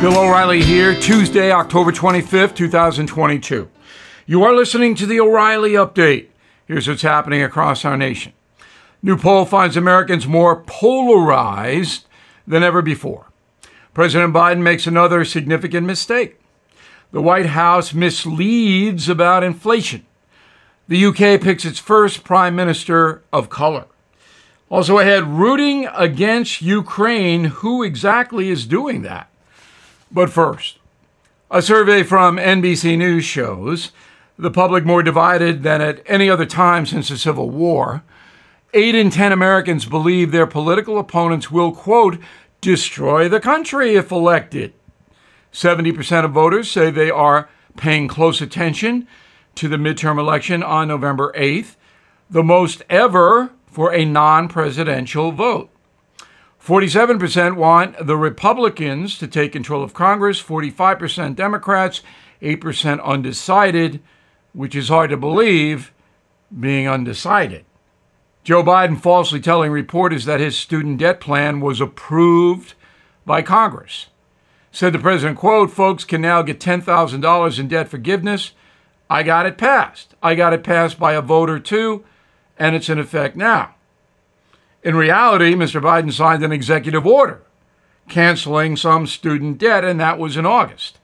Bill O'Reilly here, Tuesday, October 25th, 2022. You are listening to the O'Reilly Update. Here's what's happening across our nation. New poll finds Americans more polarized than ever before. President Biden makes another significant mistake. The White House misleads about inflation. The UK picks its first prime minister of color. Also ahead, rooting against Ukraine. Who exactly is doing that? But first, a survey from NBC News shows the public more divided than at any other time since the Civil War. 8 in 10 Americans believe their political opponents will, quote, destroy the country if elected. 70% of voters say they are paying close attention to the midterm election on November 8th, the most ever for a non-presidential vote. 47% want the Republicans to take control of Congress, 45% Democrats, 8% undecided, which is hard to believe, being undecided. Joe Biden falsely telling reporters that his student debt plan was approved by Congress. Said the president, quote, folks can now get $10,000 in debt forgiveness. I got it passed. I got it passed by a vote or two, and it's in effect now. In reality, Mr. Biden signed an executive order canceling some student debt, and that was in August.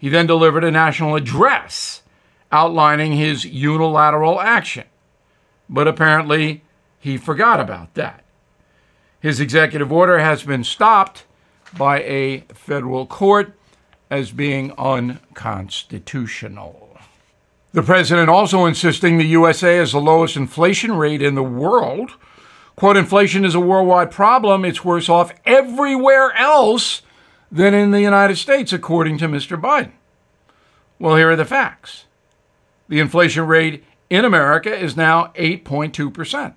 He then delivered a national address outlining his unilateral action. But apparently, he forgot about that. His executive order has been stopped by a federal court as being unconstitutional. The president also insisting the USA has the lowest inflation rate in the world. Quote, inflation is a worldwide problem. It's worse off everywhere else than in the United States, according to Mr. Biden. Well, here are the facts. The inflation rate in America is now 8.2%.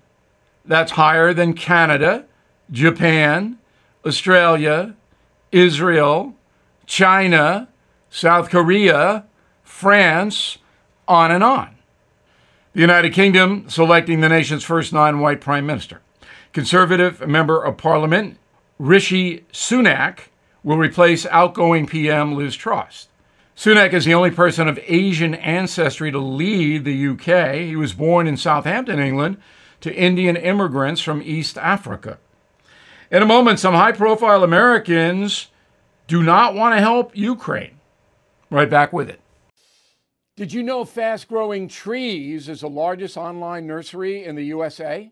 That's higher than Canada, Japan, Australia, Israel, China, South Korea, France, on and on. The United Kingdom selecting the nation's first non-white prime minister. Conservative member of parliament Rishi Sunak will replace outgoing PM Liz Truss. Sunak is the only person of Asian ancestry to lead the UK. He was born in Southampton, England, to Indian immigrants from East Africa. In a moment, some high-profile Americans do not want to help Ukraine. Right back with it. Did you know Fast Growing Trees is the largest online nursery in the USA?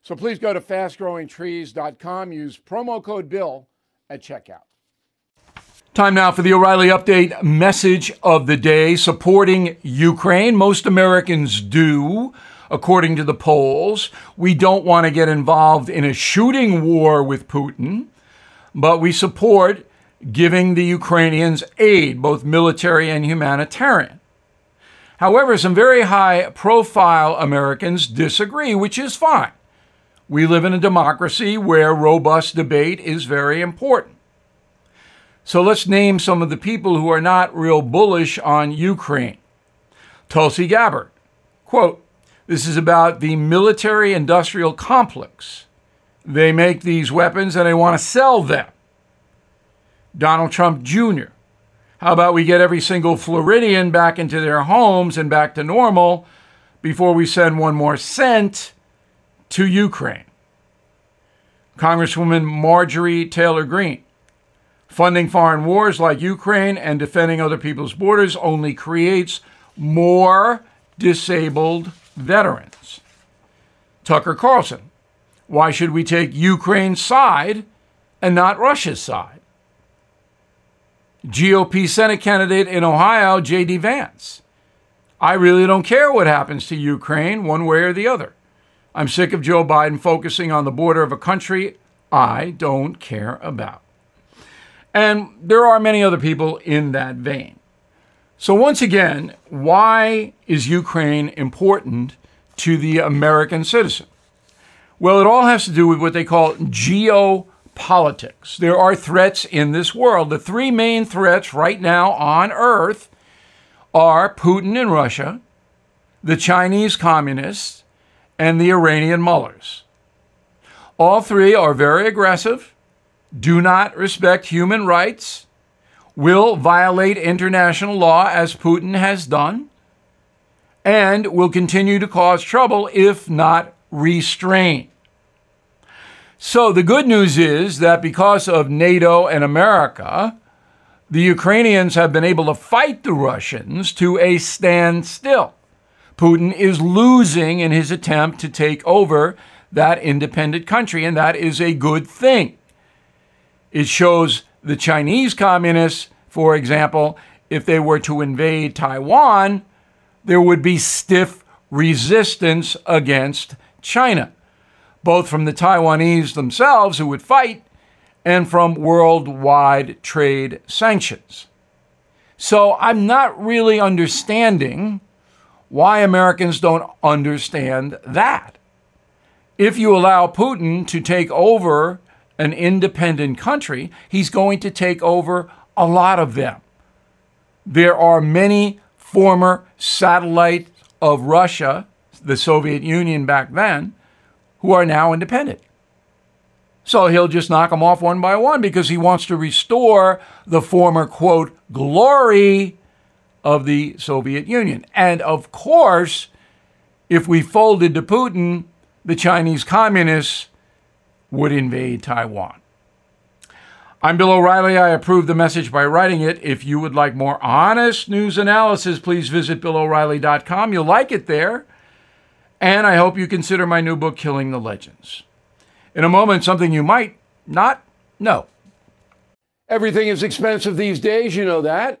So please go to fastgrowingtrees.com, use promo code BILL at checkout. Time now for the O'Reilly Update message of the day. Supporting Ukraine, most Americans do, according to the polls. We don't want to get involved in a shooting war with Putin, but we support giving the Ukrainians aid, both military and humanitarian. However, some very high-profile Americans disagree, which is fine. We live in a democracy where robust debate is very important. So let's name some of the people who are not real bullish on Ukraine. Tulsi Gabbard, quote, this is about the military-industrial complex. They make these weapons and they want to sell them. Donald Trump Jr., how about we get every single Floridian back into their homes and back to normal before we send one more cent to Ukraine? Congresswoman Marjorie Taylor Greene. Funding foreign wars like Ukraine and defending other people's borders only creates more disabled veterans. Tucker Carlson, why should we take Ukraine's side and not Russia's side? GOP Senate candidate in Ohio, J.D. Vance, I really don't care what happens to Ukraine one way or the other. I'm sick of Joe Biden focusing on the border of a country I don't care about. And there are many other people in that vein. So once again, why is Ukraine important to the American citizen? Well, it all has to do with what they call geopolitics. There are threats in this world. The three main threats right now on Earth are Putin and Russia, the Chinese communists, and the Iranian mullahs. All three are very aggressive, do not respect human rights, will violate international law as Putin has done, and will continue to cause trouble if not restrained. So the good news is that because of NATO and America, the Ukrainians have been able to fight the Russians to a standstill. Putin is losing in his attempt to take over that independent country, and that is a good thing. It shows the Chinese communists, for example, if they were to invade Taiwan, there would be stiff resistance against China, both from the Taiwanese themselves, who would fight, and from worldwide trade sanctions. So I'm not really understanding why Americans don't understand that. If you allow Putin to take over an independent country, he's going to take over a lot of them. There are many former satellites of Russia, the Soviet Union back then, who are now independent. So he'll just knock them off one by one because he wants to restore the former, quote, glory of the Soviet Union. And of course, if we folded to Putin, the Chinese communists would invade Taiwan. I'm Bill O'Reilly. I approve the message by writing it. If you would like more honest news analysis, please visit BillO'Reilly.com. You'll like it there. And I hope you consider my new book, Killing the Legends. In a moment, something you might not know. Everything is expensive these days, you know that.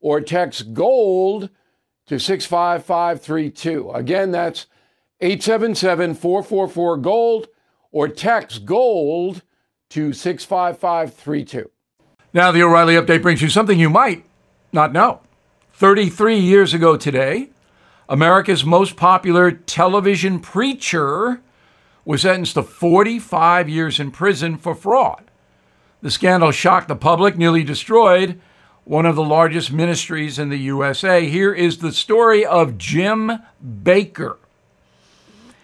or text GOLD to 65532. Again, that's 877-444-GOLD, or text GOLD to 65532. Now, the O'Reilly Update brings you something you might not know. 33 years ago today, America's most popular television preacher was sentenced to 45 years in prison for fraud. The scandal shocked the public, nearly destroyed one of the largest ministries in the USA. Here is the story of Jim Baker.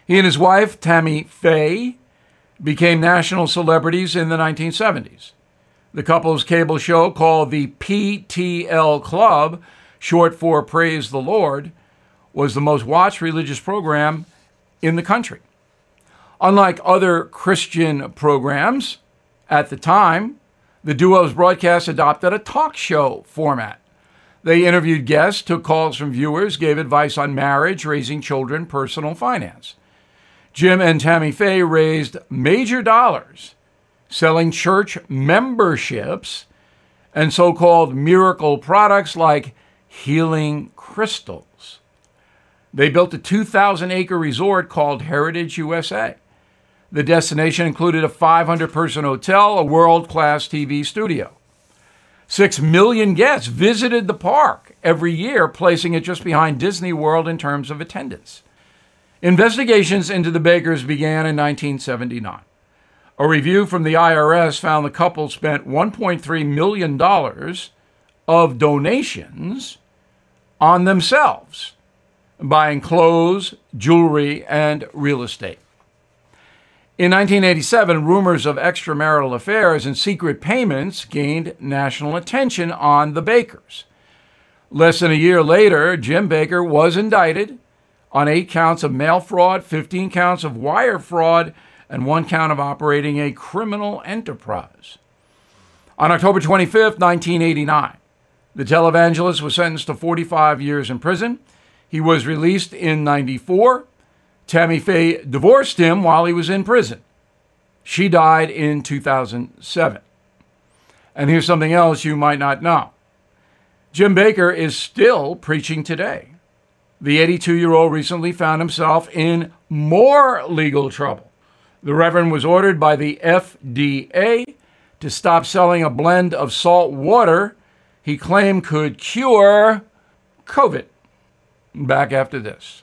He and his wife, Tammy Faye, became national celebrities in the 1970s. The couple's cable show, called the PTL Club, short for Praise the Lord, was the most watched religious program in the country. Unlike other Christian programs at the time, the duo's broadcast adopted a talk show format. They interviewed guests, took calls from viewers, gave advice on marriage, raising children, personal finance. Jim and Tammy Faye raised major dollars selling church memberships and so-called miracle products like healing crystals. They built a 2,000-acre resort called Heritage USA. The destination included a 500-person hotel, a world-class TV studio. 6 million guests visited the park every year, placing it just behind Disney World in terms of attendance. Investigations into the Bakers began in 1979. A review from the IRS found the couple spent $1.3 million of donations on themselves, buying clothes, jewelry, and real estate. In 1987, rumors of extramarital affairs and secret payments gained national attention on the Bakers. Less than a year later, Jim Baker was indicted on 8 counts of mail fraud, 15 counts of wire fraud, and 1 count of operating a criminal enterprise. On October 25, 1989, the televangelist was sentenced to 45 years in prison. He was released in 1994. Tammy Faye divorced him while he was in prison. She died in 2007. And here's something else you might not know. Jim Baker is still preaching today. The 82-year-old recently found himself in more legal trouble. The Reverend was ordered by the FDA to stop selling a blend of salt water he claimed could cure COVID. Back after this.